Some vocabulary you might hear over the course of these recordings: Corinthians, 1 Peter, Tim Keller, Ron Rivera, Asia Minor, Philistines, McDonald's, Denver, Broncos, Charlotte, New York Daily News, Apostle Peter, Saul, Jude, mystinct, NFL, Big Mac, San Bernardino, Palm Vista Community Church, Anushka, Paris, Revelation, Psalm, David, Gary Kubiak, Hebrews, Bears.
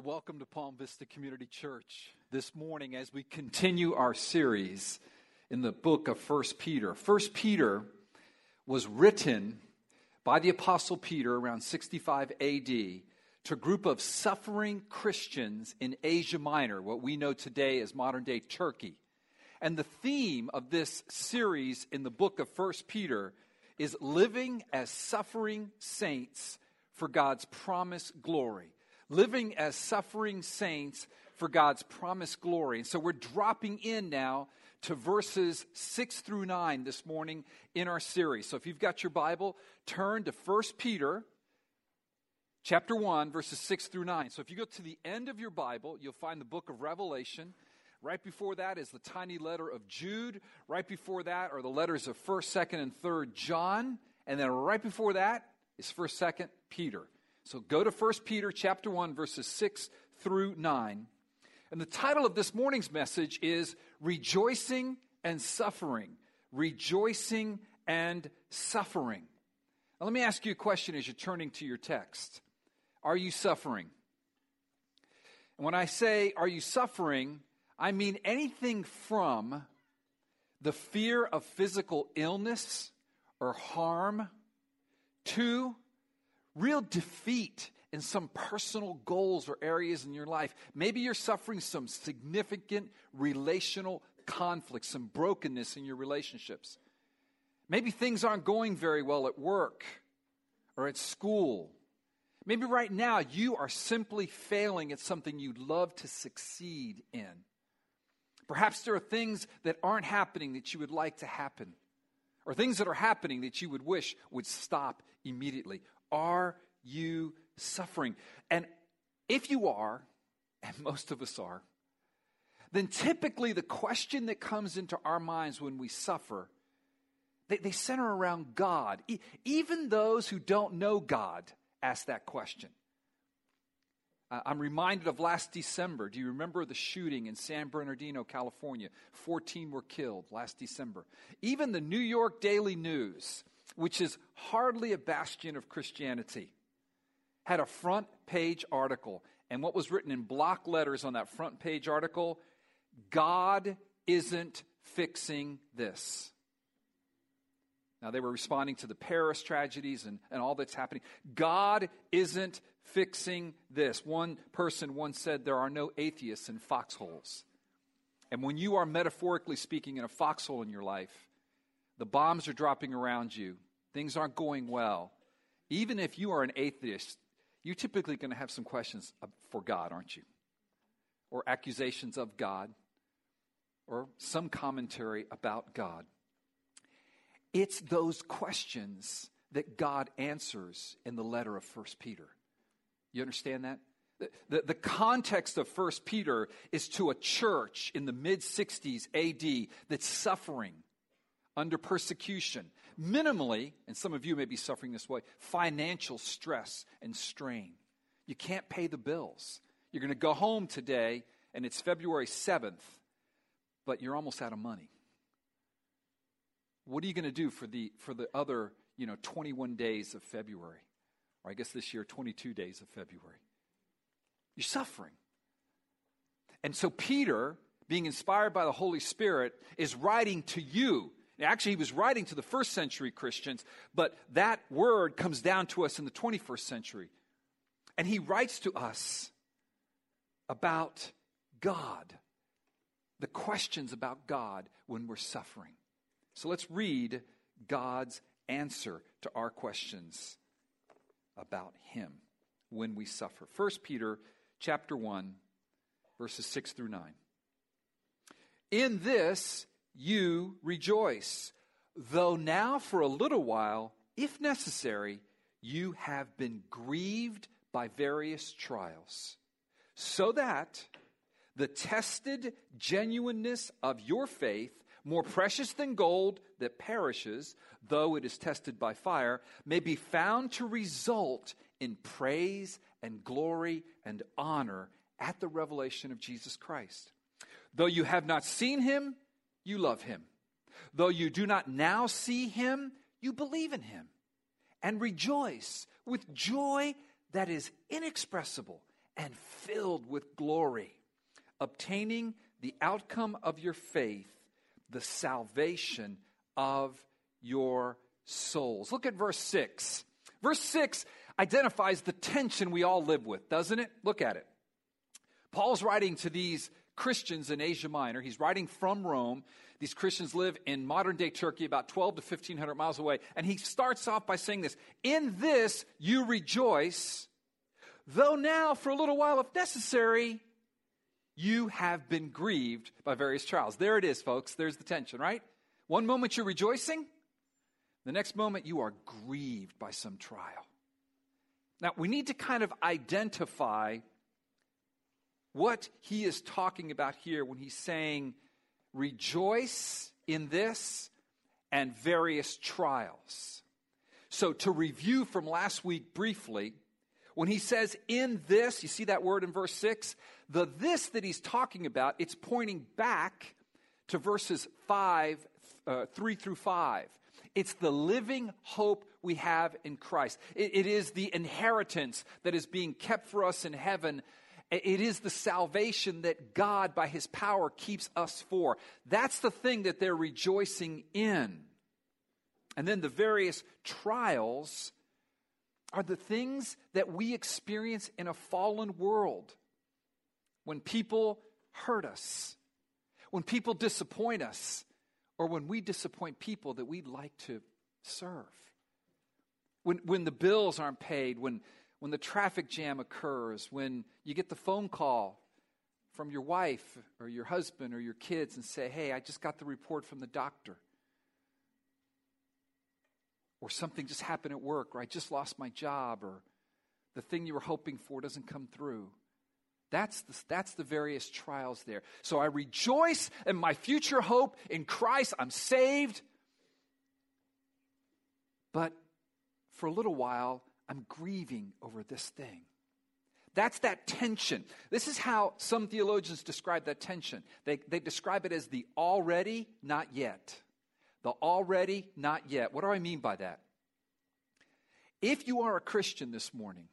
Well, welcome to Palm Vista Community Church this morning as we continue our series in the book of 1 Peter. 1 Peter was written by the Apostle Peter around 65 AD to a group of suffering Christians in Asia Minor, what we know today as modern-day Turkey. And the theme of this series in the book of 1 Peter is living as suffering saints for God's promised glory. Living as suffering saints for God's promised glory. And so we're dropping in now to verses 6 through 9 this morning in our series. So if you've got your Bible, turn to 1 Peter chapter 1, verses 6 through 9. So if you go to the end of your Bible, you'll find the book of Revelation. Right before that is the tiny letter of Jude. Right before that are the letters of 1st, 2nd, and 3rd John. And then right before that is 1st, 2nd Peter. So go to 1 Peter chapter 1, verses 6 through 9. And the title of this morning's message is Rejoicing and Suffering. Rejoicing and Suffering. Now let me ask you a question as you're turning to your text. Are you suffering? And when I say, are you suffering, I mean anything from the fear of physical illness or harm to real defeat in some personal goals or areas in your life. Maybe you're suffering some significant relational conflict, some brokenness in your relationships. Maybe things aren't going very well at work or at school. Maybe right now you are simply failing at something you'd love to succeed in. Perhaps there are things that aren't happening that you would like to happen, or things that are happening that you would wish would stop immediately. Are you suffering? And if you are, and most of us are, then typically the question that comes into our minds when we suffer, they center around God. Even those who don't know God ask that question. I'm reminded of last December. Do you remember the shooting in San Bernardino, California? 14 were killed last December. Even the New York Daily News, which is hardly a bastion of Christianity, had a front page article. And what was written in block letters on that front page article? God isn't fixing this. Now, they were responding to the Paris tragedies and all that's happening. God isn't fixing this. One person once said, there are no atheists in foxholes. And when you are metaphorically speaking in a foxhole in your life, the bombs are dropping around you. Things aren't going well. Even if you are an atheist, you're typically going to have some questions for God, aren't you? Or accusations of God, or some commentary about God. It's those questions that God answers in the letter of 1 Peter. You understand that? The context of 1 Peter is to a church in the mid-60s AD that's suffering under persecution, minimally, and some of you may be suffering this way, financial stress and strain. You can't pay the bills. You're going to go home today, and it's February 7th, but you're almost out of money. What are you going to do for the other 21 days of February? Or I guess this year, 22 days of February. You're suffering. And so Peter, being inspired by the Holy Spirit, is writing to you. Actually, he was writing to the first century Christians, but that word comes down to us in the 21st century. And he writes to us about God, the questions about God when we're suffering. So let's read God's answer to our questions about him when we suffer. 1 Peter chapter 1, verses 6 through 9. In this you rejoice, though now for a little while, if necessary, you have been grieved by various trials, so that the tested genuineness of your faith, more precious than gold that perishes, though it is tested by fire, may be found to result in praise and glory and honor at the revelation of Jesus Christ. Though you have not seen him, you love him. Though you do not now see him, you believe in him and rejoice with joy that is inexpressible and filled with glory, obtaining the outcome of your faith, the salvation of your souls. Look at verse 6. Verse 6 identifies the tension we all live with, doesn't it? Look at it. Paul's writing to these Christians in Asia Minor. He's writing from Rome. These Christians live in modern-day Turkey, about 12 to 1,500 miles away. And he starts off by saying this, "In this you rejoice, though now for a little while, if necessary, you have been grieved by various trials." There it is, folks. There's the tension, right? One moment you're rejoicing. The next moment you are grieved by some trial. Now, we need to kind of identify what he is talking about here when he's saying, rejoice in this and various trials. So to review from last week briefly, when he says in this, you see that word in verse 6? The this that he's talking about, it's pointing back to verses 3 through 5. It's the living hope we have in Christ. It is the inheritance that is being kept for us in heaven. It is the salvation that God, by his power, keeps us for. That's the thing that they're rejoicing in. And then the various trials are the things that we experience in a fallen world. When people hurt us, when people disappoint us, or when we disappoint people that we like to serve. When the bills aren't paid, when the traffic jam occurs, when you get the phone call from your wife or your husband or your kids and say, "Hey, I just got the report from the doctor." Or something just happened at work, or I just lost my job, or the thing you were hoping for doesn't come through. That's the various trials there. So I rejoice in my future hope in Christ. I'm saved. But for a little while, I'm grieving over this thing. That's that tension. This is how some theologians describe that tension. They describe it as the already, not yet. The already, not yet. What do I mean by that? If you are a Christian this morning,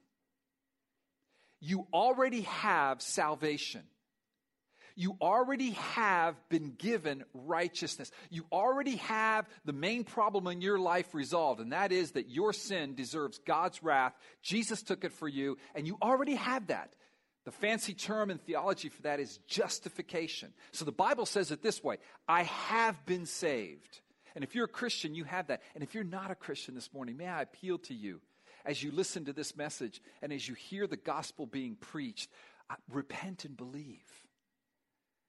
you already have salvation. You already have been given righteousness. You already have the main problem in your life resolved, and that is that your sin deserves God's wrath. Jesus took it for you, and you already have that. The fancy term in theology for that is justification. So the Bible says it this way, I have been saved. And if you're a Christian, you have that. And if you're not a Christian this morning, may I appeal to you as you listen to this message and as you hear the gospel being preached, repent and believe.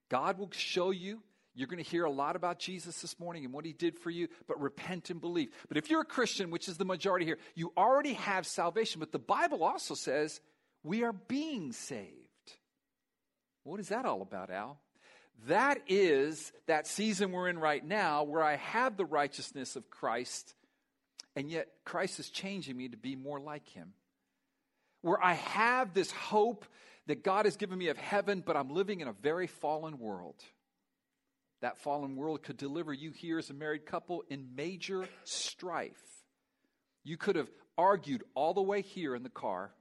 God will show you. You're going to hear a lot about Jesus this morning and what he did for you, but repent and believe. But if you're a Christian, which is the majority here, you already have salvation. But the Bible also says we are being saved. What is that all about, Al? That is that season we're in right now where I have the righteousness of Christ, and yet Christ is changing me to be more like him. Where I have this hope that God has given me of heaven, but I'm living in a very fallen world. That fallen world could deliver you here as a married couple in major strife. You could have argued all the way here in the car,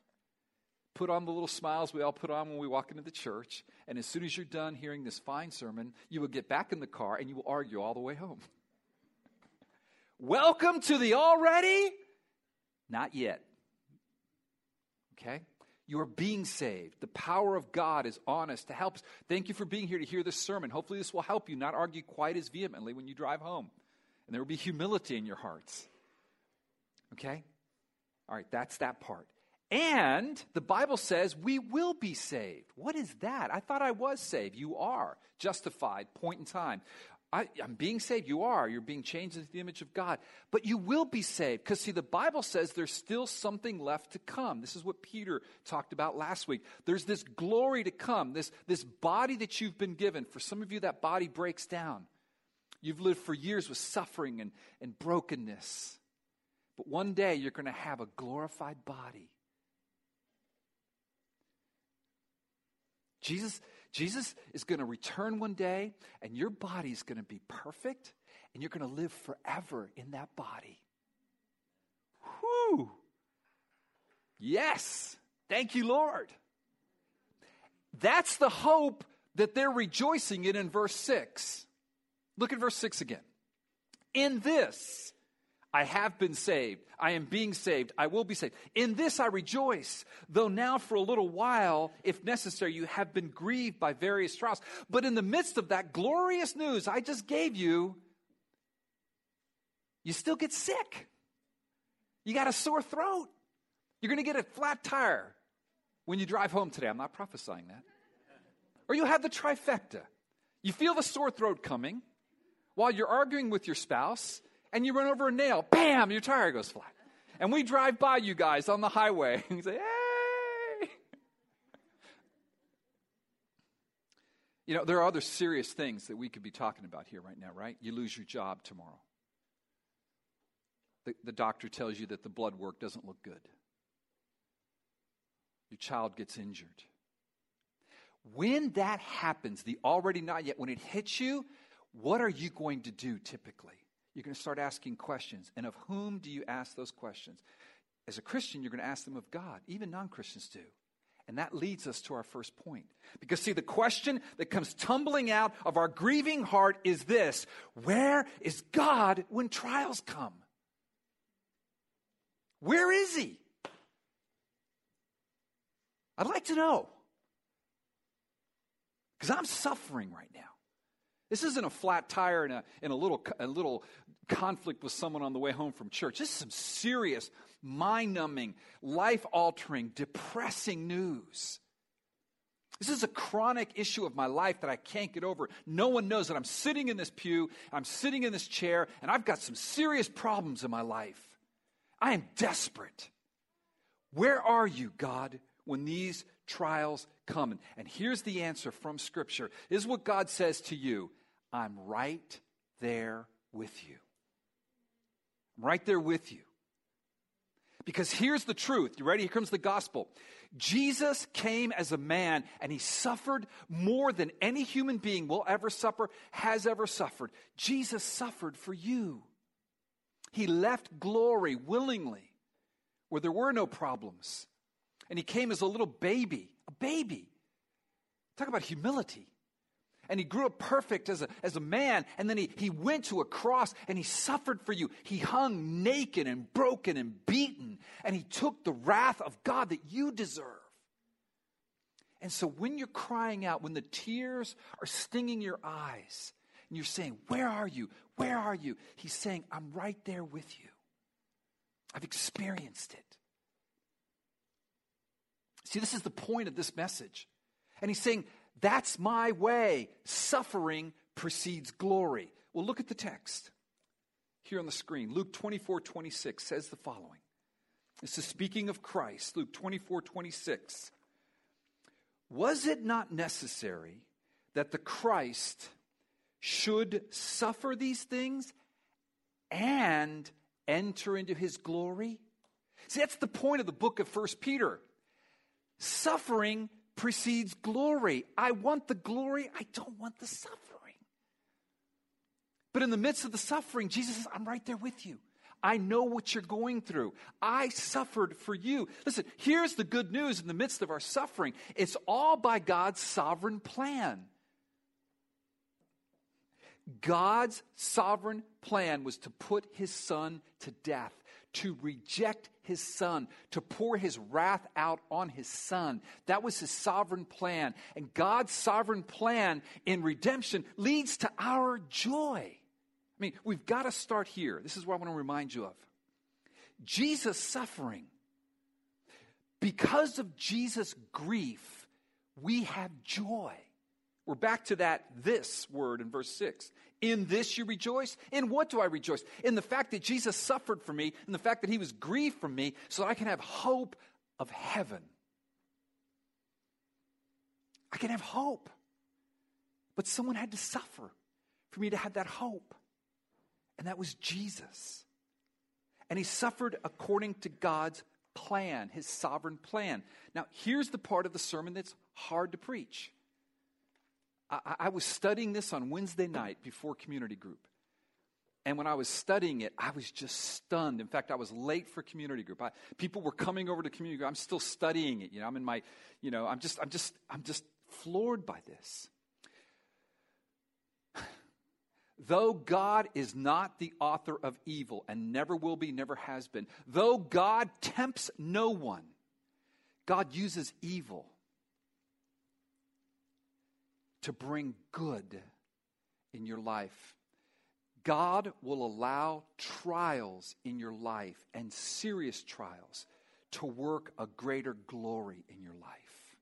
put on the little smiles we all put on when we walk into the church, and as soon as you're done hearing this fine sermon, you will get back in the car and you will argue all the way home. Welcome to the already, not yet. Okay? You are being saved. The power of God is on us to help us. Thank you for being here to hear this sermon. Hopefully this will help you not argue quite as vehemently when you drive home. And there will be humility in your hearts. Okay? All right, that's that part. And the Bible says we will be saved. What is that? I thought I was saved. You are justified, point in time. I'm being saved. You are. You're being changed into the image of God. But you will be saved. Because, see, the Bible says there's still something left to come. This is what Peter talked about last week. There's this glory to come, this body that you've been given. For some of you, that body breaks down. You've lived for years with suffering and brokenness. But one day, you're going to have a glorified body. Jesus is going to return one day, and your body is going to be perfect, and you're going to live forever in that body. Whew. Yes. Thank you, Lord. That's the hope that they're rejoicing in verse 6. Look at verse 6 again. In this I have been saved. I am being saved. I will be saved. In this I rejoice, though now for a little while, if necessary, you have been grieved by various trials. But in the midst of that glorious news I just gave you, you still get sick. You got a sore throat. You're going to get a flat tire when you drive home today. I'm not prophesying that. Or you'll have the trifecta. You feel the sore throat coming while you're arguing with your spouse, and you run over a nail. Bam! Your tire goes flat. And we drive by you guys on the highway and say, hey! You know, there are other serious things that we could be talking about here right now, right? You lose your job tomorrow. The doctor tells you that the blood work doesn't look good. Your child gets injured. When that happens, the already not yet, when it hits you, what are you going to do typically? You're going to start asking questions. And of whom do you ask those questions? As a Christian, you're going to ask them of God. Even non-Christians do. And that leads us to our first point. Because, see, the question that comes tumbling out of our grieving heart is this: where is God when trials come? Where is he? I'd like to know. Because I'm suffering right now. This isn't a flat tire and a little conflict with someone on the way home from church. This is some serious, mind-numbing, life-altering, depressing news. This is a chronic issue of my life that I can't get over. No one knows that I'm sitting in this pew, I'm sitting in this chair, and I've got some serious problems in my life. I am desperate. Where are you, God, when these trials come? And here's the answer from Scripture. This is what God says to you. I'm right there with you. I'm right there with you. Because here's the truth. You ready? Here comes the gospel. Jesus came as a man, and he suffered more than any human being will ever suffer, has ever suffered. Jesus suffered for you. He left glory willingly where there were no problems. And he came as a little baby, a baby. Talk about humility. And he grew up perfect as a man. And then he went to a cross and he suffered for you. He hung naked and broken and beaten. And he took the wrath of God that you deserve. And so when you're crying out, when the tears are stinging your eyes, and you're saying, where are you? Where are you? He's saying, I'm right there with you. I've experienced it. See, this is the point of this message. And he's saying, that's my way. Suffering precedes glory. Well, look at the text here on the screen. Luke 24:26 says the following. This is speaking of Christ. Luke 24:26. Was it not necessary that the Christ should suffer these things and enter into his glory? See, that's the point of the book of 1 Peter. Suffering precedes glory. I want the glory. I don't want the suffering. But in the midst of the suffering, Jesus says, I'm right there with you. I know what you're going through. I suffered for you. Listen, here's the good news in the midst of our suffering. It's all by God's sovereign plan. God's sovereign plan was to put his son to death, to reject his son, to pour his wrath out on his son. That was his sovereign plan. And God's sovereign plan in redemption leads to our joy. I mean, we've got to start here. This is what I want to remind you of. Jesus' suffering. Because of Jesus' grief, we have joy. We're back to that this word in verse 6. In this you rejoice. In what do I rejoice? In the fact that Jesus suffered for me, in the fact that he was grieved for me, so that I can have hope of heaven. I can have hope. But someone had to suffer for me to have that hope. And that was Jesus. And he suffered according to God's plan, his sovereign plan. Now, here's the part of the sermon that's hard to preach. I was studying this on Wednesday night before community group. And when I was studying it, I was just stunned. In fact, I was late for community group. People were coming over to community group. I'm still studying it. You know, I'm in my, you know, I'm just floored by this. Though God is not the author of evil and never will be, never has been, though God tempts no one, God uses evil to bring good in your life. God will allow trials in your life and serious trials to work a greater glory in your life.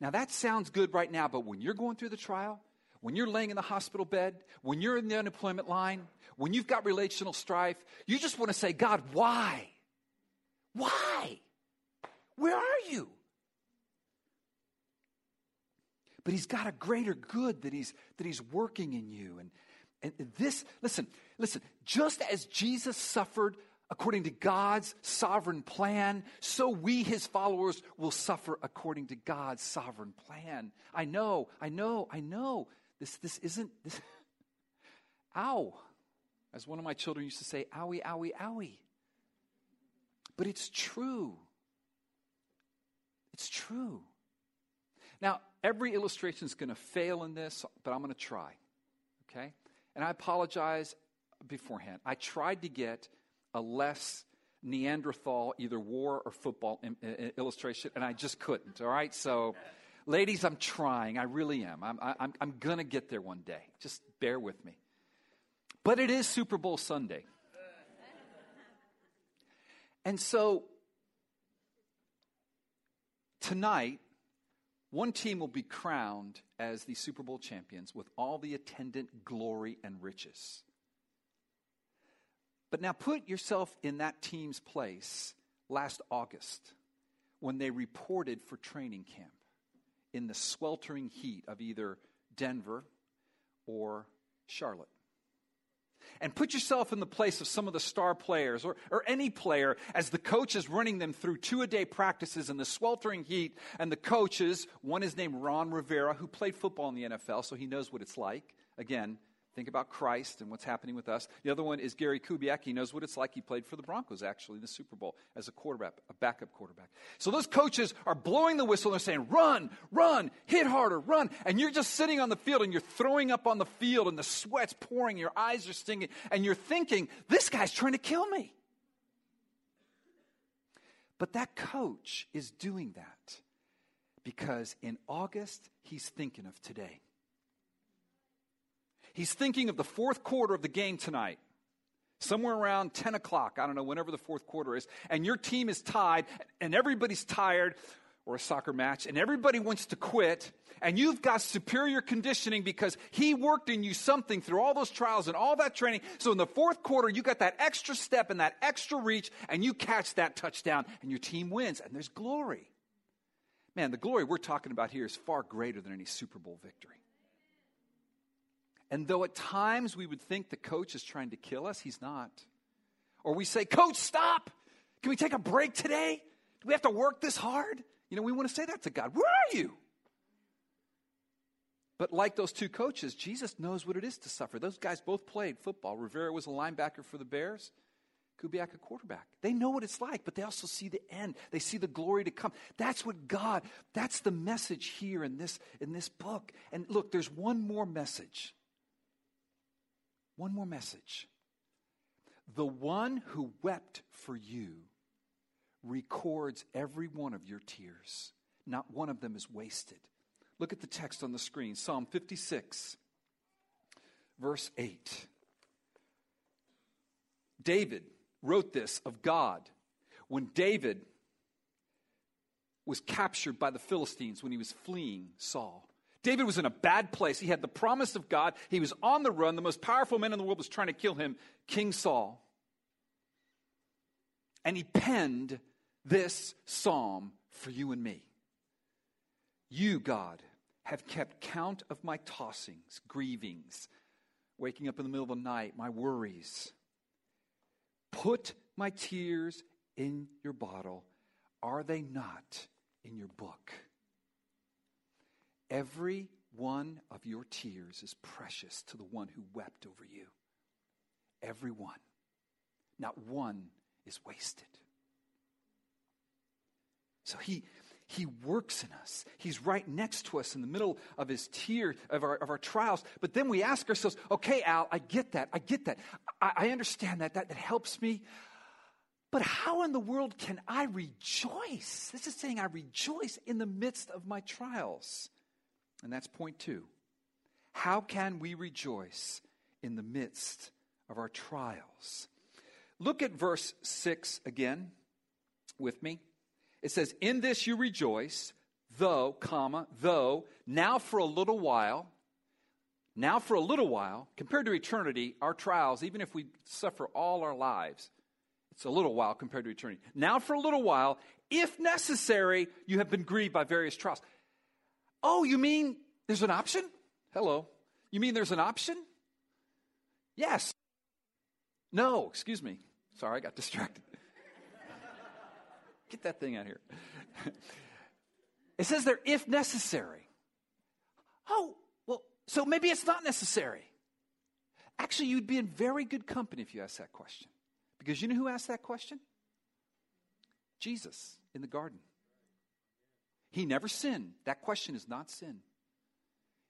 Now that sounds good right now, but when you're going through the trial, when you're laying in the hospital bed, when you're in the unemployment line, when you've got relational strife, you just want to say, God, why? Why? Where are you? But he's got a greater good that he's working in you. And this, listen, just as Jesus suffered according to God's sovereign plan, so we, his followers, will suffer according to God's sovereign plan. I know. This isn't, this. Ow. As one of my children used to say, owie, owie, owie. But it's true. It's true. Now, every illustration is going to fail in this, but I'm going to try, okay? And I apologize beforehand. I tried to get a less Neanderthal, either war or football illustration, and I just couldn't, all right? So, ladies, I'm trying. I really am. I'm going to get there one day. Just bear with me. But it is Super Bowl Sunday. And so, tonight, one team will be crowned as the Super Bowl champions with all the attendant glory and riches. But now put yourself in that team's place last August when they reported for training camp in the sweltering heat of either Denver or Charlotte. And put yourself in the place of some of the star players or any player as the coach is running them through two-a-day practices in the sweltering heat. And the coaches, one is named Ron Rivera, who played football in the NFL, so he knows what it's like. Again, think about Christ and what's happening with us. The other one is Gary Kubiak. He knows what it's like. He played for the Broncos, actually, in the Super Bowl as a quarterback, a backup quarterback. So those coaches are blowing the whistle. They're saying, run, run, hit harder, run. And you're just sitting on the field, and you're throwing up on the field, and the sweat's pouring, your eyes are stinging, and you're thinking, this guy's trying to kill me. But that coach is doing that because in August, he's thinking of today. He's thinking of the fourth quarter of the game tonight, somewhere around 10 o'clock. I don't know, whenever the fourth quarter is. And your team is tied, and everybody's tired, or a soccer match, and everybody wants to quit. And you've got superior conditioning because he worked in you something through all those trials and all that training. So in the fourth quarter, you got that extra step and that extra reach, and you catch that touchdown, and your team wins, and there's glory. Man, the glory we're talking about here is far greater than any Super Bowl victory. And though at times we would think the coach is trying to kill us, he's not. Or we say, Coach, stop. Can we take a break today? Do we have to work this hard? You know, we want to say that to God. Where are you? But like those two coaches, Jesus knows what it is to suffer. Those guys both played football. Rivera was a linebacker for the Bears. Kubiak, a quarterback. They know what it's like, but they also see the end. They see the glory to come. That's what God, that's the message here in this book. And look, there's one more message. One more message. The one who wept for you records every one of your tears. Not one of them is wasted. Look at the text on the screen. Psalm 56, verse 8. David wrote this of God when David was captured by the Philistines when he was fleeing Saul. David was in a bad place. He had the promise of God. He was on the run. The most powerful man in the world was trying to kill him, King Saul. And he penned this psalm for you and me. You, God, have kept count of my tossings, grievings, waking up in the middle of the night, my worries. Put my tears in your bottle. Are they not in your book? Every one of your tears is precious to the one who wept over you. Every one. Not one is wasted. So he He works in us. He's right next to us in the middle of his tears, of our trials. But then we ask ourselves, okay, Al, I get that. I understand that helps me. But how in the world can I rejoice? This is saying I rejoice in the midst of my trials. And that's point two. How can we rejoice in the midst of our trials? Look at verse 6 again with me. It says, in this you rejoice, though, now for a little while, compared to eternity, our trials, even if we suffer all our lives, it's a little while compared to eternity. Now for a little while, if necessary, you have been grieved by various trials. Oh, you mean there's an option? Hello. You mean there's an option? Yes. No, excuse me. Sorry, I got distracted. Get that thing out here. It says there, if necessary. Oh, well, so maybe it's not necessary. Actually, you'd be in very good company if you asked that question. Because you know who asked that question? Jesus in the garden. He never sinned. That question is not sin.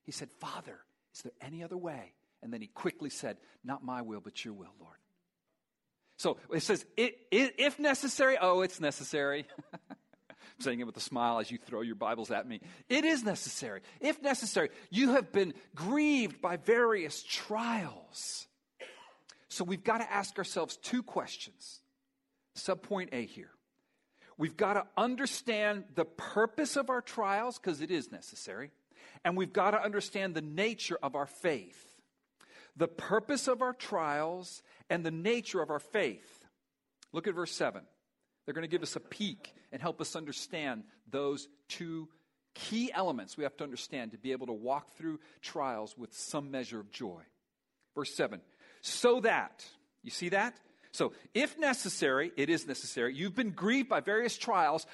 He said, Father, is there any other way? And then he quickly said, not my will, but your will, Lord. So it says, if necessary, oh, it's necessary. I'm saying it with a smile as you throw your Bibles at me. It is necessary. If necessary, you have been grieved by various trials. So we've got to ask ourselves two questions. Subpoint A here. We've got to understand the purpose of our trials, because it is necessary. And we've got to understand the nature of our faith. The purpose of our trials and the nature of our faith. Look at verse 7. They're going to give us a peek and help us understand those two key elements we have to understand to be able to walk through trials with some measure of joy. Verse 7. So that, you see that? So if necessary, it is necessary. You've been grieved by various trials.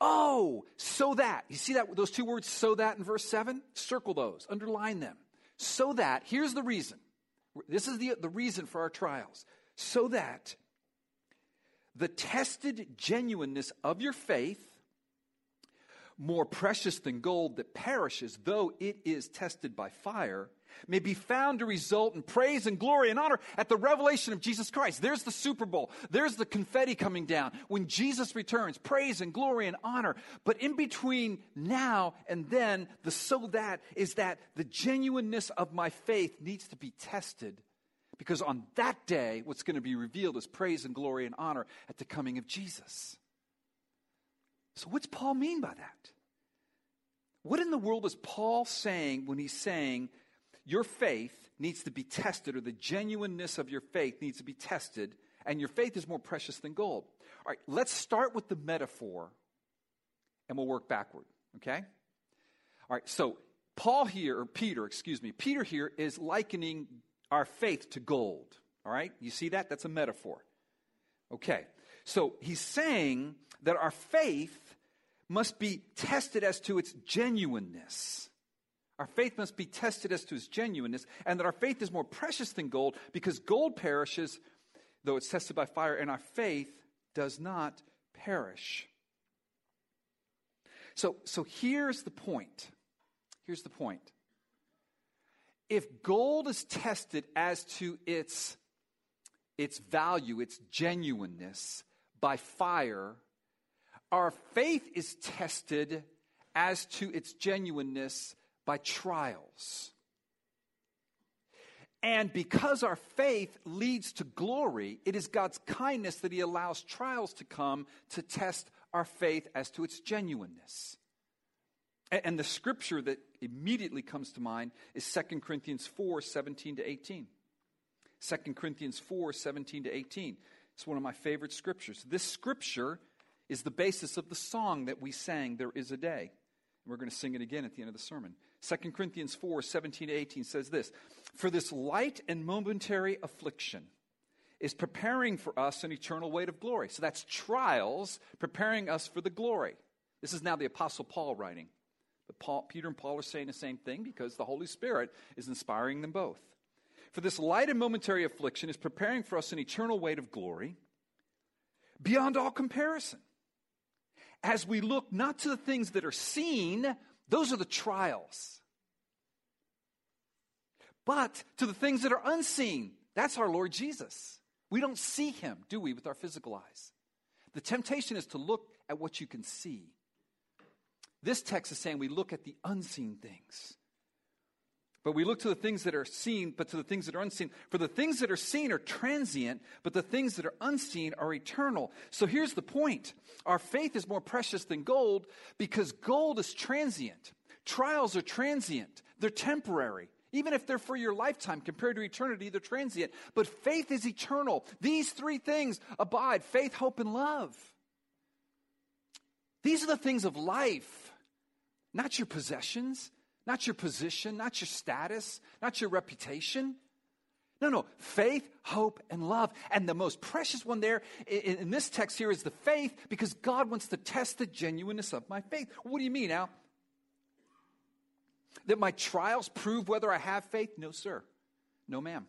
Oh, so that. You see that, those two words, so that in verse 7? Circle those, underline them. So that, here's the reason. This is the reason for our trials. So that the tested genuineness of your faith, more precious than gold that perishes, though it is tested by fire, may be found to result in praise and glory and honor at the revelation of Jesus Christ. There's the Super Bowl. There's the confetti coming down. When Jesus returns, praise and glory and honor. But in between now and then, the so that is that the genuineness of my faith needs to be tested, because on that day, what's going to be revealed is praise and glory and honor at the coming of Jesus. So what's Paul mean by that? What in the world is Paul saying when he's saying, your faith needs to be tested, or the genuineness of your faith needs to be tested, and your faith is more precious than gold? All right, let's start with the metaphor, and we'll work backward, okay? All right, so Peter here is likening our faith to gold, all right? You see that? That's a metaphor. Okay, so he's saying that our faith must be tested as to its genuineness. Our faith must be tested as to its genuineness, and that our faith is more precious than gold, because gold perishes, though it's tested by fire, and our faith does not perish. So here's the point. Here's the point. If gold is tested as to its value, its genuineness, by fire, our faith is tested as to its genuineness by trials. And because our faith leads to glory, it is God's kindness that he allows trials to come to test our faith as to its genuineness. And the scripture that immediately comes to mind is 2 Corinthians 4, 17 to 18. 2 Corinthians 4, 17 to 18. It's one of my favorite scriptures. This scripture is the basis of the song that we sang, There Is a Day. We're going to sing it again at the end of the sermon. 2 Corinthians 4, 17 to 18 says this: for this light and momentary affliction is preparing for us an eternal weight of glory. So that's trials preparing us for the glory. This is now the Apostle Paul writing. But Peter and Paul are saying the same thing, because the Holy Spirit is inspiring them both. For this light and momentary affliction is preparing for us an eternal weight of glory beyond all comparison, as we look not to the things that are seen, those are the trials, but to the things that are unseen, that's our Lord Jesus. We don't see him, do we, with our physical eyes? The temptation is to look at what you can see. This text is saying we look at the unseen things. But we look to the things that are seen, but to the things that are unseen. For the things that are seen are transient, but the things that are unseen are eternal. So here's the point. Our faith is more precious than gold because gold is transient. Trials are transient. They're temporary. Even if they're for your lifetime compared to eternity, they're transient. But faith is eternal. These three things abide: faith, hope, and love. These are the things of life, not your possessions, not your position, not your status, not your reputation. No, faith, hope, and love. And the most precious one there in this text here is the faith, because God wants to test the genuineness of my faith. What do you mean, Al? That my trials prove whether I have faith? No, sir. No, ma'am.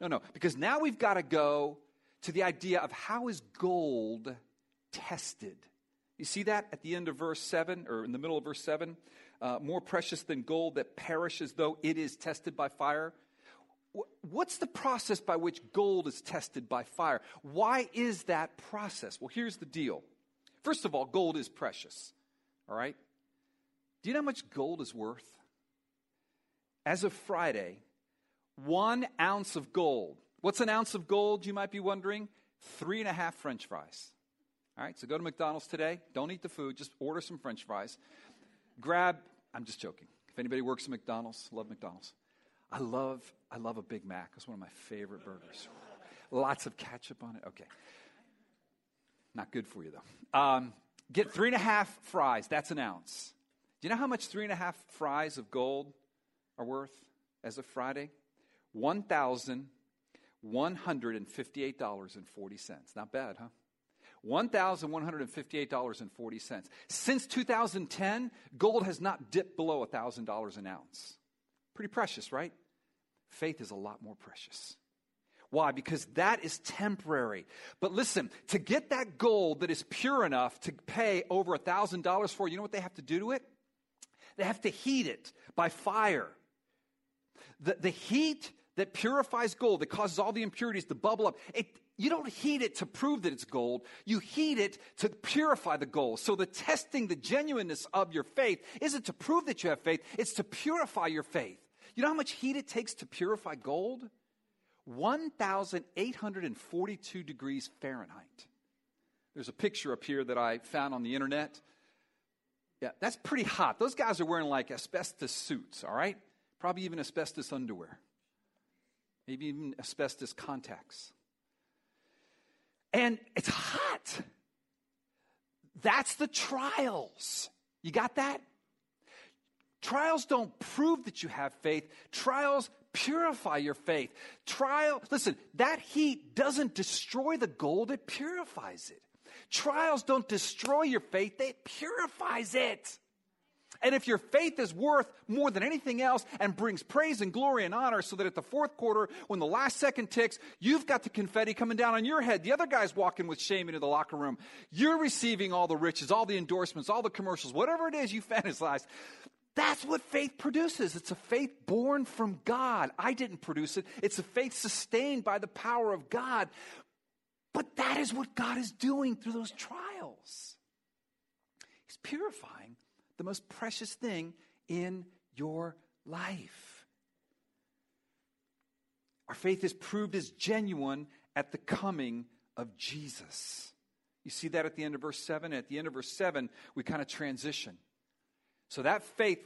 No. Because now we've got to go to the idea of how is gold tested. You see that at the end of verse 7, or in the middle of verse 7? More precious than gold that perishes, though it is tested by fire. What's the process by which gold is tested by fire? Why is that process? Well, here's the deal. First of all, gold is precious. All right? Do you know how much gold is worth? As of Friday, 1 ounce of gold. What's an ounce of gold, you might be wondering? 3.5 French fries. All right, so go to McDonald's today. Don't eat the food. Just order some French fries. I'm just joking. If anybody works at McDonald's, love McDonald's. I love a Big Mac. It's one of my favorite burgers. Lots of ketchup on it. Okay. Not good for you, though. Get 3.5 fries. That's an ounce. Do you know how much 3.5 fries of gold are worth as of Friday? $1,158.40. Not bad, huh? $1,158.40. Since 2010, gold has not dipped below $1,000 an ounce. Pretty precious, right? Faith is a lot more precious. Why? Because that is temporary. But listen, to get that gold that is pure enough to pay over $1,000 for, you know what they have to do to it? They have to heat it by fire. The heat that purifies gold, that causes all the impurities to bubble up, you don't heat it to prove that it's gold. You heat it to purify the gold. So the testing, the genuineness of your faith isn't to prove that you have faith. It's to purify your faith. You know how much heat it takes to purify gold? 1,842 degrees Fahrenheit. There's a picture up here that I found on the internet. Yeah, that's pretty hot. Those guys are wearing like asbestos suits, all right? Probably even asbestos underwear. Maybe even asbestos contacts. And it's hot. That's the trials. You got that? Trials don't prove that you have faith. Trials purify your faith. Listen, that heat doesn't destroy the gold. It purifies it. Trials don't destroy your faith. It purifies it. And if your faith is worth more than anything else and brings praise and glory and honor, so that at the fourth quarter, when the last second ticks, you've got the confetti coming down on your head. The other guy's walking with shame into the locker room. You're receiving all the riches, all the endorsements, all the commercials, whatever it is you fantasize. That's what faith produces. It's a faith born from God. I didn't produce it. It's a faith sustained by the power of God. But that is what God is doing through those trials. He's purifying the most precious thing in your life. Our faith is proved as genuine at the coming of Jesus. You see that at the end of verse 7. At the end of verse 7, we kind of transition. So that faith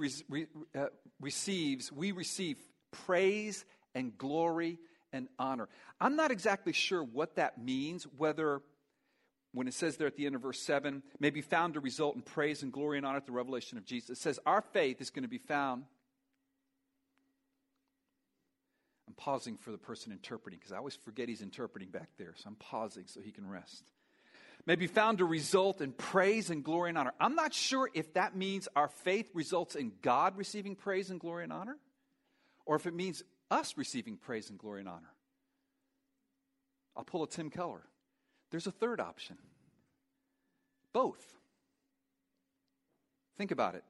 we receive praise and glory and honor. I'm not exactly sure what that means, whether when it says there at the end of verse 7, may be found to result in praise and glory and honor at the revelation of Jesus. It says our faith is going to be found. I'm pausing for the person interpreting, because I always forget he's interpreting back there. So I'm pausing so he can rest. May be found to result in praise and glory and honor. I'm not sure if that means our faith results in God receiving praise and glory and honor, or if it means us receiving praise and glory and honor. I'll pull a Tim Keller. There's a third option. Both. Think about it.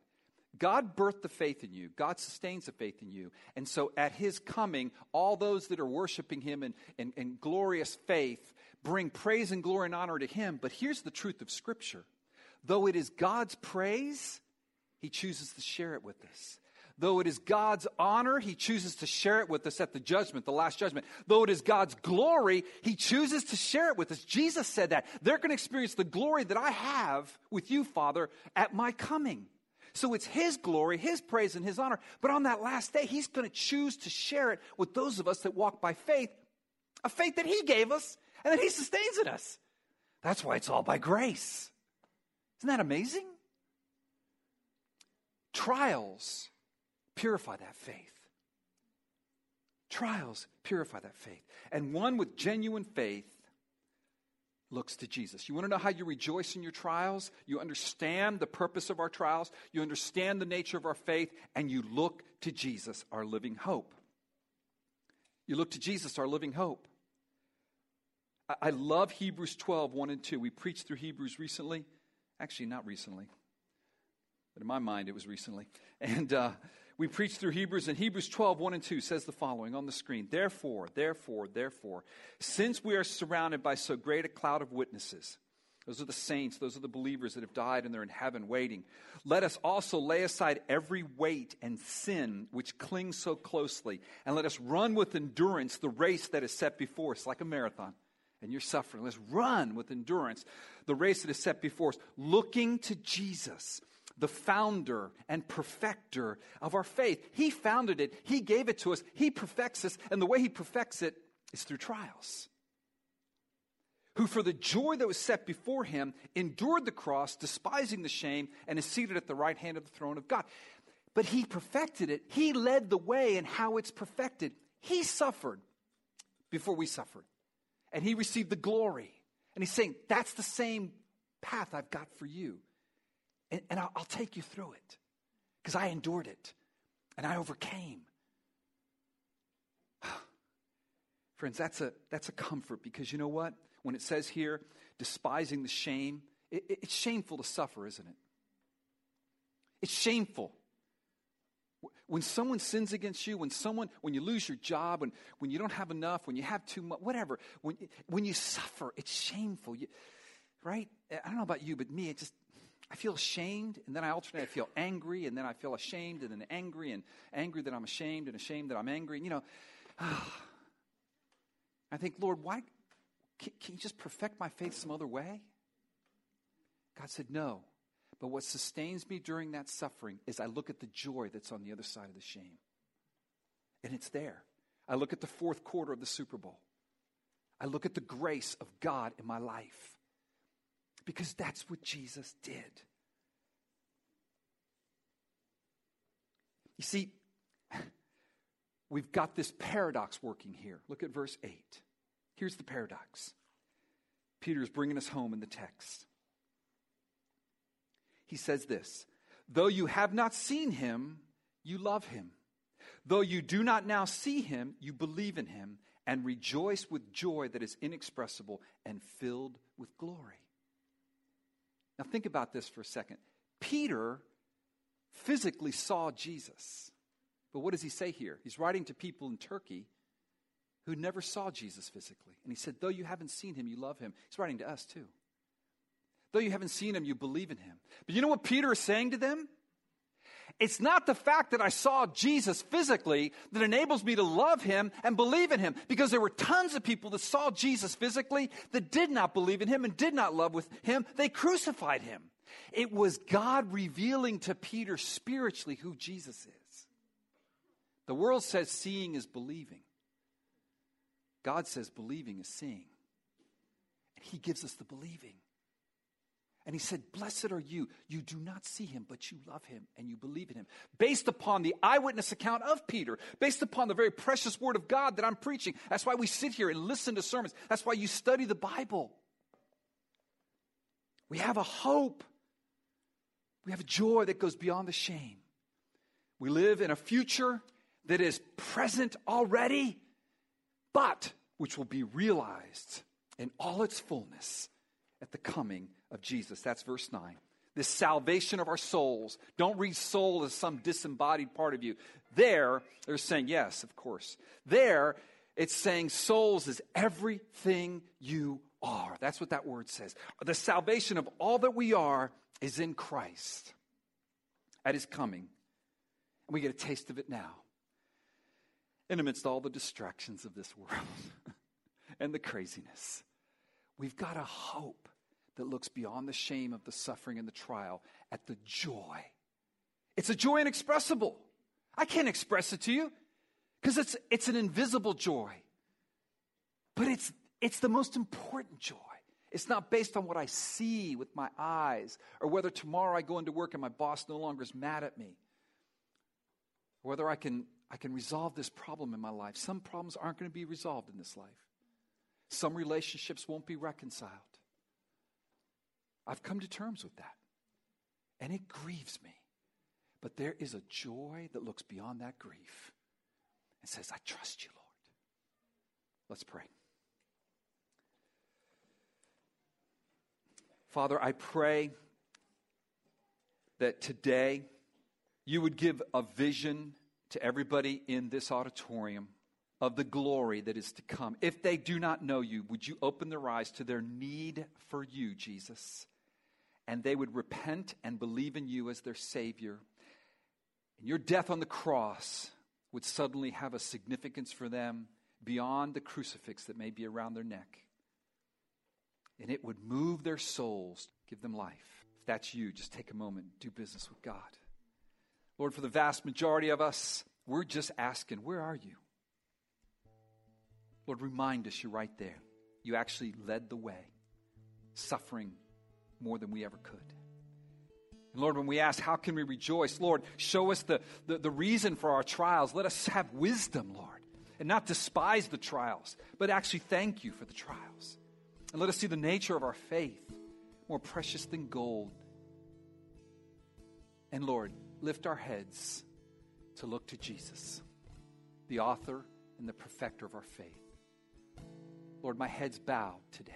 God birthed the faith in you. God sustains the faith in you. And so at his coming, all those that are worshiping him in glorious faith bring praise and glory and honor to him. But here's the truth of Scripture. Though it is God's praise, he chooses to share it with us. Though it is God's honor, he chooses to share it with us at the judgment, the last judgment. Though it is God's glory, he chooses to share it with us. Jesus said that. They're going to experience the glory that I have with you, Father, at my coming. So it's his glory, his praise, and his honor. But on that last day, he's going to choose to share it with those of us that walk by faith, a faith that he gave us and that he sustains in us. That's why it's all by grace. Isn't that amazing? Trials purify that faith. Trials purify that faith. And one with genuine faith looks to Jesus. You want to know how you rejoice in your trials? You understand the purpose of our trials. You understand the nature of our faith. And you look to Jesus, our living hope. You look to Jesus, our living hope. I love Hebrews 12:1-2. We preached through Hebrews recently. Actually, not recently. But in my mind, it was recently. And we preached through Hebrews, and Hebrews 12:1-2 says the following on the screen. Therefore, since we are surrounded by so great a cloud of witnesses, those are the saints, those are the believers that have died and they're in heaven waiting, let us also lay aside every weight and sin which clings so closely, and let us run with endurance the race that is set before us, like a marathon. And you're suffering. Let's run with endurance the race that is set before us, looking to Jesus, the founder and perfecter of our faith. He founded it. He gave it to us. He perfects us. And the way he perfects it is through trials. Who for the joy that was set before him endured the cross, despising the shame, and is seated at the right hand of the throne of God. But he perfected it. He led the way in how it's perfected. He suffered before we suffered. And he received the glory. And he's saying, that's the same path I've got for you. And I'll take you through it because I endured it and I overcame. Friends, that's a comfort, because you know what? When it says here, despising the shame, it's shameful to suffer, isn't it? It's shameful. When someone sins against you, when you lose your job, when you don't have enough, when you have too much, whatever, when you suffer, it's shameful. Right? I don't know about you, but me, it just... I feel ashamed, and then I alternate. I feel angry, and then I feel ashamed, and then angry, and angry that I'm ashamed, and ashamed that I'm angry. And, you know, I think, Lord, why can you just perfect my faith some other way? God said, no. But what sustains me during that suffering is I look at the joy that's on the other side of the shame. And it's there. I look at the fourth quarter of the Super Bowl. I look at the grace of God in my life. Because that's what Jesus did. You see, we've got this paradox working here. Look at verse 8. Here's the paradox. Peter's bringing us home in the text. He says this, though you have not seen him, you love him. Though you do not now see him, you believe in him and rejoice with joy that is inexpressible and filled with glory. Now think about this for a second. Peter physically saw Jesus. But what does he say here? He's writing to people in Turkey who never saw Jesus physically. And he said, though you haven't seen him, you love him. He's writing to us too. Though you haven't seen him, you believe in him. But you know what Peter is saying to them? It's not the fact that I saw Jesus physically that enables me to love him and believe in him, because there were tons of people that saw Jesus physically that did not believe in him and did not love with him. They crucified him. It was God revealing to Peter spiritually who Jesus is. The world says seeing is believing. God says believing is seeing. And he gives us the believing. And he said, blessed are you. You do not see him, but you love him and you believe in him. Based upon the eyewitness account of Peter, based upon the very precious word of God that I'm preaching. That's why we sit here and listen to sermons. That's why you study the Bible. We have a hope. We have a joy that goes beyond the shame. We live in a future that is present already, but which will be realized in all its fullness at the coming of Jesus. That's verse 9. this salvation of our souls. Don't read soul as some disembodied part of you. There, they're saying, yes, of course. There, it's saying souls is everything you are. That's what that word says. The salvation of all that we are is in Christ at his coming. And we get a taste of it now. And amidst all the distractions of this world and the craziness, we've got a hope that looks beyond the shame of the suffering and the trial at the joy. It's a joy inexpressible. I can't express it to you because it's an invisible joy. But it's the most important joy. It's not based on what I see with my eyes or whether tomorrow I go into work and my boss no longer is mad at me. Or whether I can resolve this problem in my life. Some problems aren't going to be resolved in this life. Some relationships won't be reconciled. I've come to terms with that. And it grieves me. But there is a joy that looks beyond that grief and says, I trust you, Lord. Let's pray. Father, I pray that today you would give a vision to everybody in this auditorium of the glory that is to come. If they do not know you, would you open their eyes to their need for you, Jesus? And they would repent and believe in you as their Savior. And your death on the cross would suddenly have a significance for them beyond the crucifix that may be around their neck. And it would move their souls, give them life. If that's you, just take a moment, do business with God. Lord, for the vast majority of us, we're just asking, where are you? Lord, remind us you're right there. You actually led the way, suffering more than we ever could. And Lord, when we ask, how can we rejoice? Lord, show us the reason for our trials. Let us have wisdom, Lord, and not despise the trials, but actually thank you for the trials. And let us see the nature of our faith, more precious than gold. And Lord, lift our heads to look to Jesus, the author and the perfecter of our faith. Lord, my head's bowed today.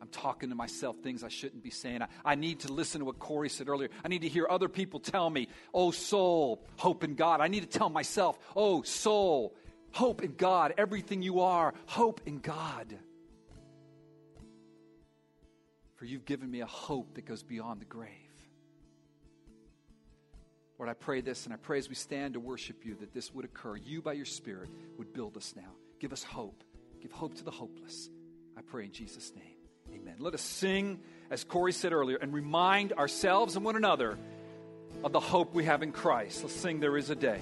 I'm talking to myself things I shouldn't be saying. I need to listen to what Corey said earlier. I need to hear other people tell me, oh, soul, hope in God. I need to tell myself, oh, soul, hope in God. Everything you are, hope in God. For you've given me a hope that goes beyond the grave. Lord, I pray this, and I pray as we stand to worship you that this would occur. You, by your Spirit, would build us now. Give us hope. Give hope to the hopeless. I pray in Jesus' name. Amen. Let us sing, as Corey said earlier, and remind ourselves and one another of the hope we have in Christ. Let's sing There Is a Day.